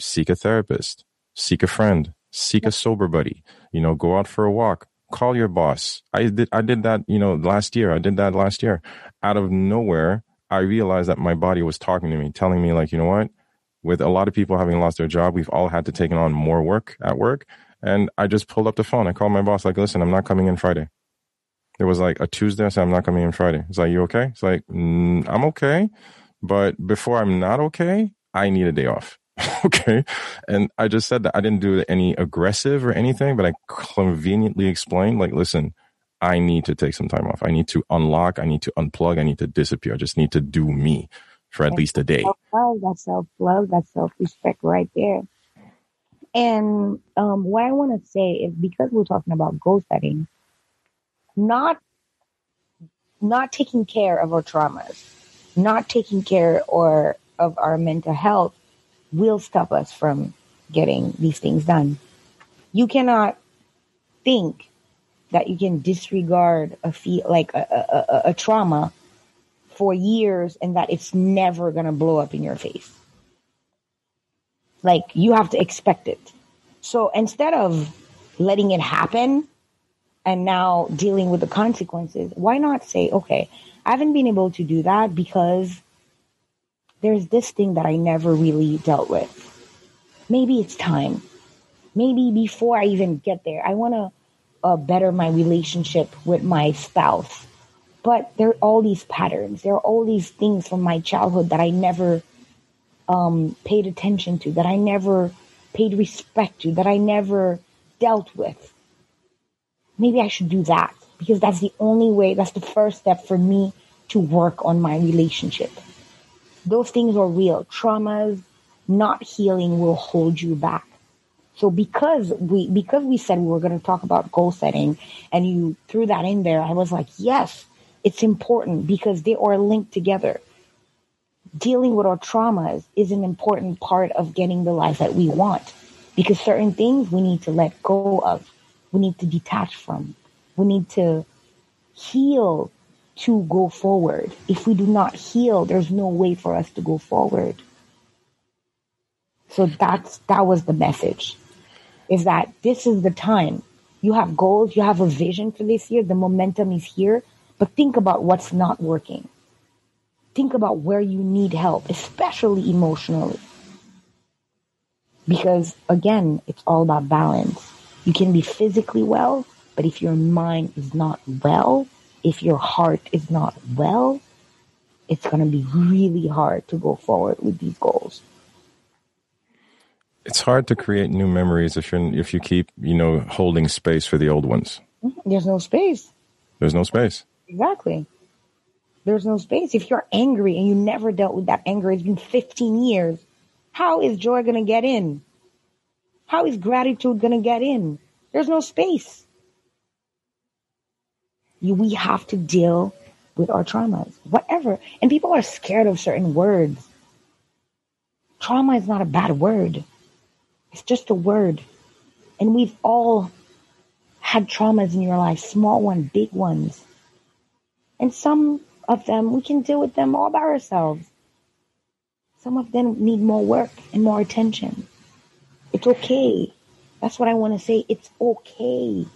Seek a therapist. Seek a friend. Seek a sober buddy. You know, go out for a walk. Call your boss. I did that, you know, last year. Out of nowhere, I realized that my body was talking to me, telling me, like, you know what, with a lot of people having lost their job, we've all had to take on more work at work. And I just pulled up the phone. I called my boss, like, listen, I'm not coming in Friday. There was like a Tuesday. I said, I'm not coming in Friday. It's like, you okay? It's like, I'm okay. But before I'm not okay, I need a day off. Okay. And I just said that. I didn't do any aggressive or anything, but I conveniently explained, like, listen, I need to take some time off. I need to unlock. I need to unplug. I need to disappear. I just need to do me for at least a day. That's self-love. That's self-respect right there. And what I want to say is, because we're talking about goal setting, not taking care of our traumas, not taking care or of our mental health will stop us from getting these things done. You cannot think that you can disregard a trauma for years and that it's never going to blow up in your face. Like, you have to expect it. So instead of letting it happen and now dealing with the consequences, why not say, okay, I haven't been able to do that because there's this thing that I never really dealt with. Maybe it's time. Maybe before I even get there, I want to better my relationship with my spouse. But there are all these patterns. There are all these things from my childhood that I never paid attention to, that I never paid respect to, that I never dealt with. Maybe I should do that, because that's the only way, that's the first step for me to work on my relationship. Those things are real. Traumas, not healing, will hold you back. So because we said we were going to talk about goal setting and you threw that in there, I was like, yes, it's important because they are linked together. Dealing with our traumas is an important part of getting the life that we want, because certain things we need to let go of. We need to detach from. We need to heal to go forward. If we do not heal, there's no way for us to go forward. So that was the message, is that this is the time. You have goals, you have a vision for this year, the momentum is here, but think about what's not working. Think about where you need help, especially emotionally. Because again, it's all about balance. You can be physically well, but if your mind is not well, if your heart is not well, it's going to be really hard to go forward with these goals. It's hard to create new memories if you keep, holding space for the old ones. There's no space. There's no space. Exactly. There's no space. If you're angry and you never dealt with that anger, it's been 15 years. How is joy going to get in? How is gratitude going to get in? There's no space. We have to deal with our traumas, whatever. And people are scared of certain words. Trauma is not a bad word. It's just a word. And we've all had traumas in your life, small ones, big ones. And some of them, we can deal with them all by ourselves. Some of them need more work and more attention. It's okay. That's what I want to say. It's okay.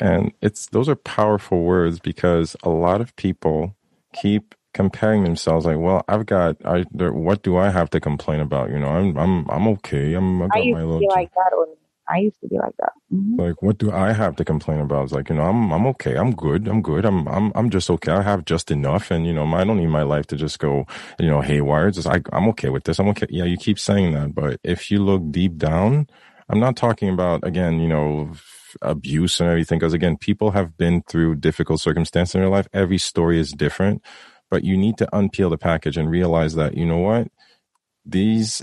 And those are powerful words, because a lot of people keep comparing themselves, like, well, what do I have to complain about? I'm okay. I used to be like that. Mm-hmm. Like, what do I have to complain about? It's like, I'm okay. I'm good. I'm just okay. I have just enough. And, I don't need my life to just go, haywire. It's just, I'm okay with this. I'm okay. Yeah, you keep saying that. But if you look deep down, I'm not talking about, again, abuse and everything. Because, again, people have been through difficult circumstances in their life. Every story is different. But you need to unpeel the package and realize that, you know what? This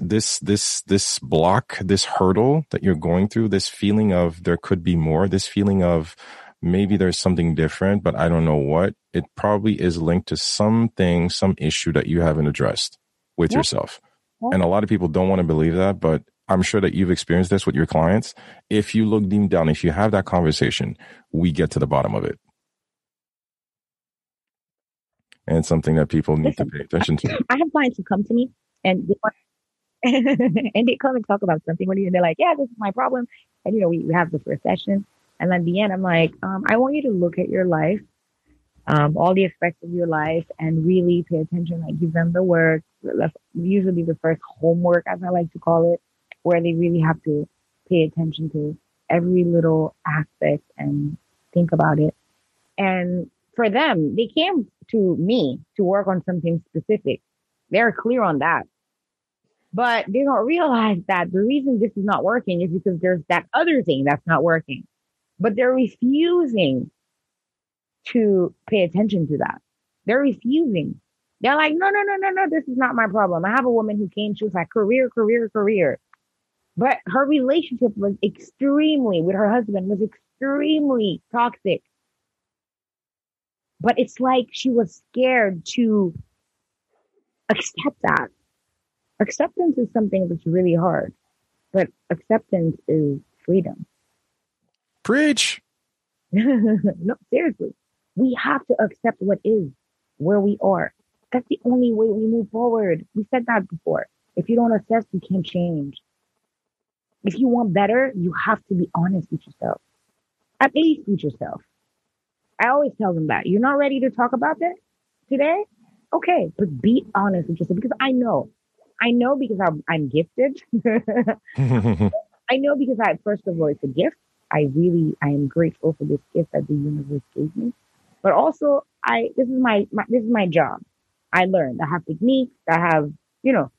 block, this hurdle that you're going through, this feeling of there could be more, this feeling of maybe there's something different, but I don't know what, it probably is linked to something, some issue that you haven't addressed with yourself. Yep. And a lot of people don't want to believe that, but I'm sure that you've experienced this with your clients. If you look deep down, if you have that conversation, we get to the bottom of it. And it's something that people need to pay attention to. I have clients who come to me and they come and talk about something. And they're like, yeah, this is my problem. And, we have the first session. And at the end, I'm like, I want you to look at your life, all the aspects of your life, and really pay attention. Like, give them the work. Usually the first homework, as I like to call it, where they really have to pay attention to every little aspect and think about it. And for them, they came to me to work on something specific. They're clear on that. But they don't realize that the reason this is not working is because there's that other thing that's not working. But they're refusing to pay attention to that. They're refusing. They're like, no, this is not my problem. I have a woman who came, she was like, career. But her relationship with her husband was extremely toxic. But it's like she was scared to accept that. Acceptance is something that's really hard, but acceptance is freedom. Preach. No, seriously. We have to accept what is, where we are. That's the only way we move forward. We said that before. If you don't accept, you can't change. If you want better, you have to be honest with yourself. At least with yourself. I always tell them that. You're not ready to talk about that today? Okay, but be honest with yourself, because I know because I'm gifted. I know because first of all, it's a gift. I am grateful for this gift that the universe gave me. But also, this is my job. I learned. I have techniques. I have,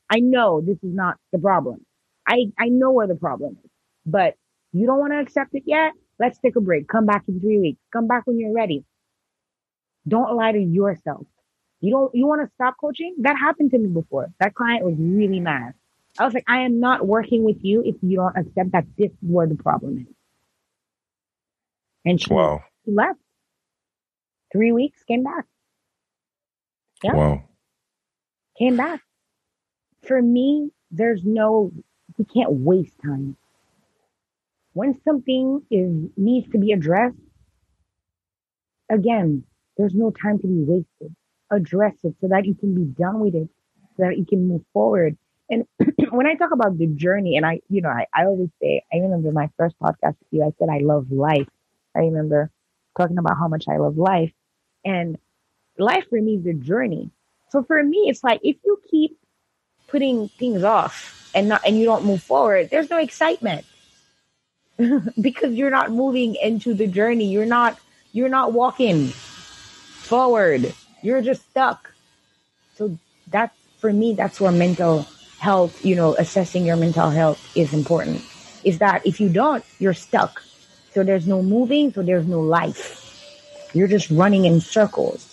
I know this is not the problem. I know where the problem is, but you don't want to accept it yet. Let's take a break. Come back in 3 weeks. Come back when you're ready. Don't lie to yourself. You want to stop coaching? That happened to me before. That client was really mad. I was like, I am not working with you if you don't accept that this is where the problem is. And she left. 3 weeks, came back. Yeah. Wow. Came back. For me, we can't waste time. When something needs to be addressed, again, there's no time to be wasted. Address it so that you can be done with it, so that you can move forward. And when I talk about the journey, and I always say, I remember my first podcast with you, I said, I love life. I remember talking about how much I love life. And life for me is a journey. So for me, it's like, if you keep putting things off and you don't move forward, there's no excitement because you're not moving into the journey. You're not walking forward. You're just stuck. So that's, for me, that's where mental health, assessing your mental health is important. Is that if you don't, you're stuck. So there's no moving. So there's no life. You're just running in circles.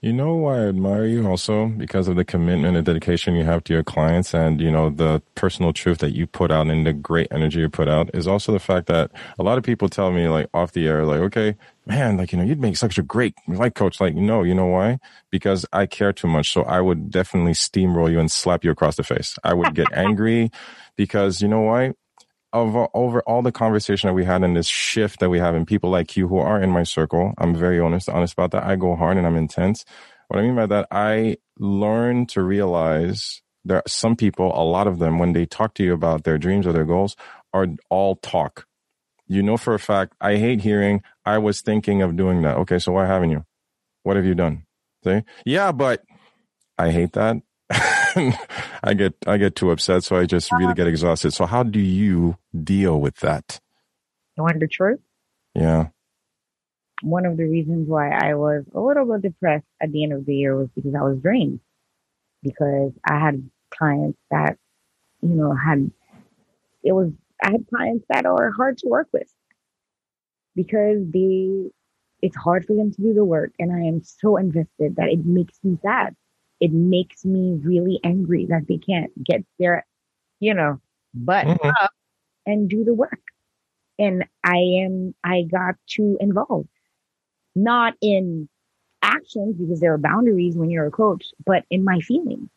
You know why I admire you also? Because of the commitment and dedication you have to your clients and, the personal truth that you put out and the great energy you put out is also the fact that a lot of people tell me like off the air, like, okay, man, like, you'd make such a great life coach. Like, no, you know why? Because I care too much. So I would definitely steamroll you and slap you across the face. I would get angry because you know why? Over all the conversation that we had and this shift that we have in people like you who are in my circle, I'm very honest about that. I go hard and I'm intense. What I mean by that, I learn to realize there are some people, a lot of them, when they talk to you about their dreams or their goals, are all talk. You know for a fact, I hate hearing, I was thinking of doing that. Okay, so why haven't you? What have you done? See? Yeah, but I hate that. I get too upset, so I just really get exhausted. So how do you deal with that? You want the truth? Yeah. One of the reasons why I was a little bit depressed at the end of the year was because I was drained. Because I had clients that, I had clients that are hard to work with because it's hard for them to do the work, and I am so invested that it makes me sad. It makes me really angry that they can't get their, butt up and do the work. And I got too involved, not in actions because there are boundaries when you're a coach, but in my feelings.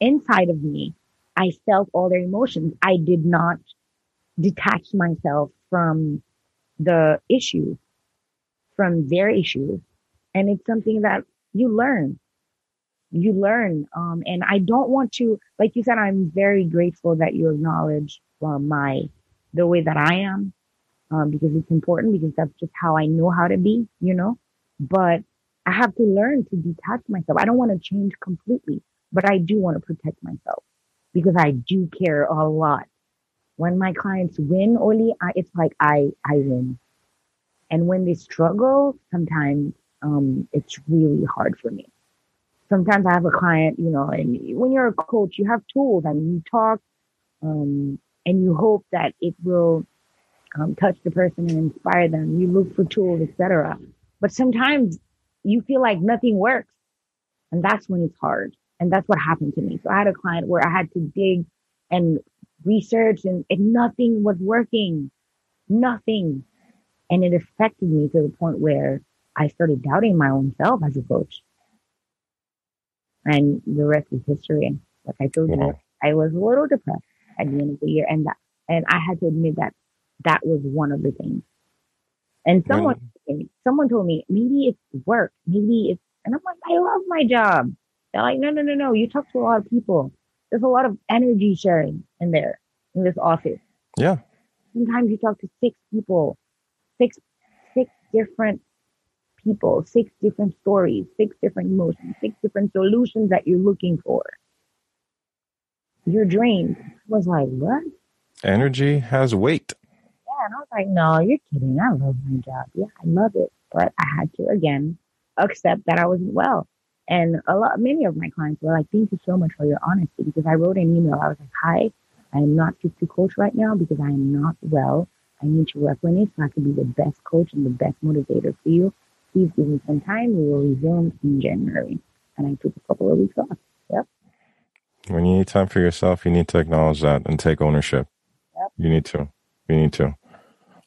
Inside of me, I felt all their emotions. I did not detach myself from the issue, from their issues. And it's something that you learn. And I don't want to, like you said, I'm very grateful that you acknowledge the way that I am, because it's important, because that's just how I know how to be, but I have to learn to detach myself. I don't want to change completely, but I do want to protect myself because I do care a lot. When my clients win, Oli, it's like I win. And when they struggle, sometimes it's really hard for me. Sometimes I have a client, and when you're a coach, you have tools and you talk and you hope that it will touch the person and inspire them. You look for tools, etc. But sometimes you feel like nothing works. And that's when it's hard. And that's what happened to me. So I had a client where I had to dig and research and nothing was working. Nothing. And it affected me to the point where I started doubting my own self as a coach. And the rest is history. Like I told you, I was a little depressed at the end of the year. And I had to admit that was one of the things. And someone told me, maybe it's work. And I'm like, I love my job. They're like, no. You talk to a lot of people. There's a lot of energy sharing in this office. Yeah. Sometimes you talk to six different people, six different stories, six different emotions, six different solutions that you're looking for. You're drained. I was like, what? Energy has weight. And I was like, no, you're kidding. I love my job. Yeah, I love it. But I had to, again, accept that I wasn't well. And many of my clients were like, thank you so much for your honesty. Because I wrote an email. I was like, hi, I am not fit to coach right now because I am not well. I need to work on it so I can be the best coach and the best motivator for you. Please give me some time. We will resume in January. And I took a couple of weeks off. Yep. When you need time for yourself, you need to acknowledge that and take ownership. Yep. You need to.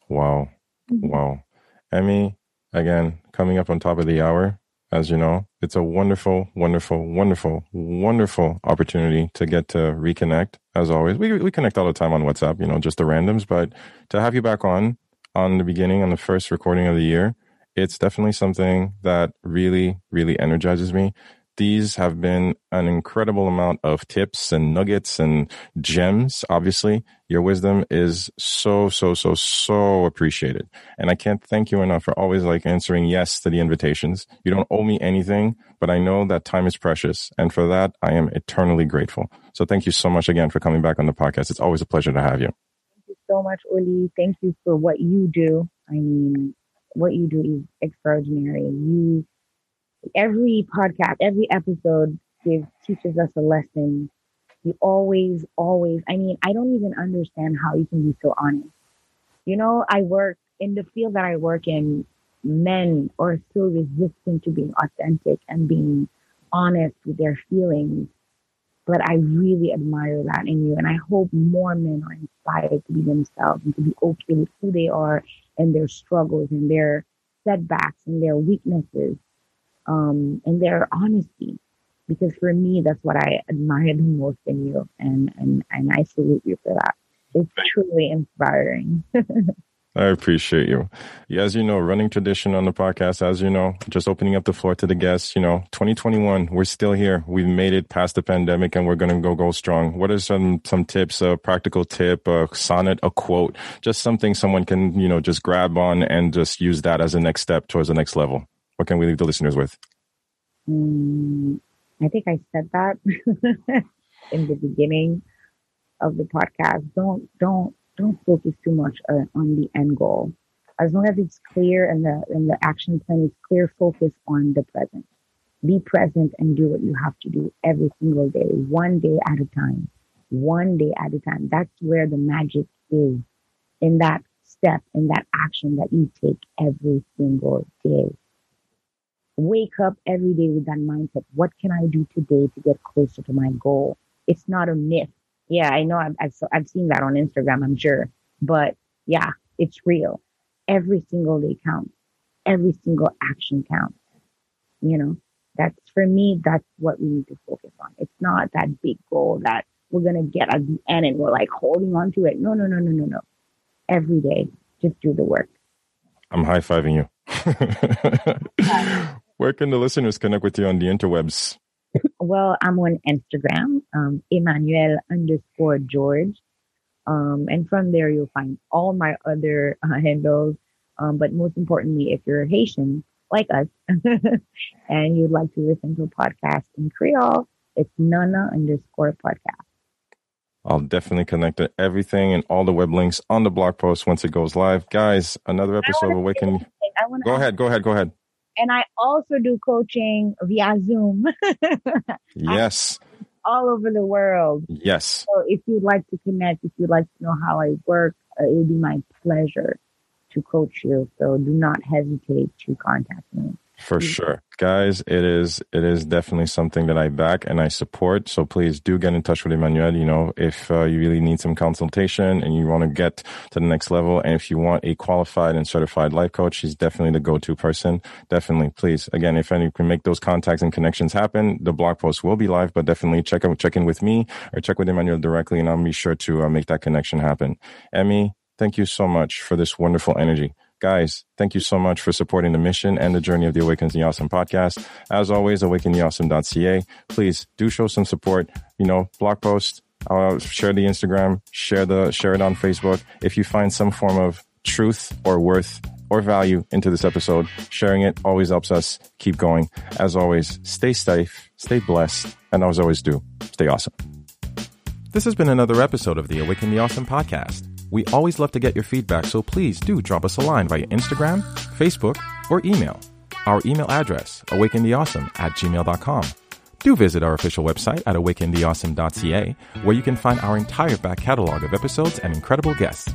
Wow. Mm-hmm. Wow. Emmy, again, coming up on top of the hour, as you know, it's a wonderful, wonderful, wonderful, wonderful opportunity to get to reconnect. As always, we connect all the time on WhatsApp, just the randoms, but to have you back on the beginning, on the first recording of the year, it's definitely something that really, really energizes me. These have been an incredible amount of tips and nuggets and gems. Obviously, your wisdom is so, so, so, so appreciated. And I can't thank you enough for always answering yes to the invitations. You don't owe me anything, but I know that time is precious. And for that, I am eternally grateful. So thank you so much again for coming back on the podcast. It's always a pleasure to have you. Thank you so much, Oli. Thank you for what you do. I mean, what you do is extraordinary. Every podcast, every episode teaches us a lesson. You always, I don't even understand how you can be so honest. I work in the field that I work in. Men are so resistant to being authentic and being honest with their feelings. But I really admire that in you. And I hope more men are inspired to be themselves and to be okay with who they are and their struggles and their setbacks and their weaknesses. And their honesty, because for me, that's what I admire the most in you, and I salute you for that. It's truly inspiring. I appreciate you. As you know, running tradition on the podcast, as you know, just opening up the floor to the guests, 2021, we're still here. We've made it past the pandemic and we're going to go strong. What are some tips, a practical tip, a sonnet, a quote, just something someone can, just grab on and just use that as a next step towards the next level? What can we leave the listeners with? I think I said that in the beginning of the podcast. Don't focus too much on the end goal. As long as it's clear and the action plan is clear, focus on the present. Be present and do what you have to do every single day, one day at a time. One day at a time. That's where the magic is, in that step, in that action that you take every single day. Wake up every day with that mindset. What can I do today to get closer to my goal? It's not a myth. Yeah, I know. I've seen that on Instagram, I'm sure. But yeah, it's real. Every single day counts. Every single action counts. That's, for me, that's what we need to focus on. It's not that big goal that we're going to get at the end and we're holding on to it. No. Every day, just do the work. I'm high-fiving you. Where can the listeners connect with you on the interwebs? Well, I'm on Instagram, Emmanuelle_Georges. And from there, you'll find all my other handles. But most importantly, if you're Haitian, like us, and you'd like to listen to a podcast in Creole, it's Nana_podcast. I'll definitely connect to everything and all the web links on the blog post once it goes live. Guys, another episode of Awaken. Go ahead. And I also do coaching via Zoom. Yes. All over the world. Yes. So if you'd like to connect, if you'd like to know how I work, it would be my pleasure to coach you. So do not hesitate to contact me. For sure. Guys, it is definitely something that I back and I support. So please do get in touch with Emmanuelle. If you really need some consultation and you want to get to the next level, and if you want a qualified and certified life coach, she's definitely the go-to person. Definitely, please. Again, if anyone can make those contacts and connections happen, the blog post will be live, but definitely check in with me or check with Emmanuelle directly, and I'll be sure to make that connection happen. Emmy, thank you so much for this wonderful energy. Guys, thank you so much for supporting the mission and the journey of the Awaken the Awesome podcast. As always, awakentheawesome.ca. Please do show some support. Blog post, share the Instagram, share it on Facebook. If you find some form of truth or worth or value into this episode, sharing it always helps us keep going. As always, stay safe, stay blessed, and as always do, stay awesome. This has been another episode of the Awaken the Awesome podcast. We always love to get your feedback, so please do drop us a line via Instagram, Facebook, or email. Our email address, awakentheawesome@gmail.com. Do visit our official website at awakentheawesome.ca, where you can find our entire back catalog of episodes and incredible guests.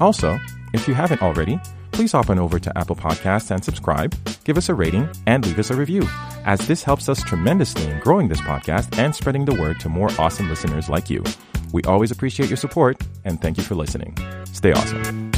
Also, if you haven't already, please hop on over to Apple Podcasts and subscribe, give us a rating, and leave us a review, as this helps us tremendously in growing this podcast and spreading the word to more awesome listeners like you. We always appreciate your support, and thank you for listening. Stay awesome.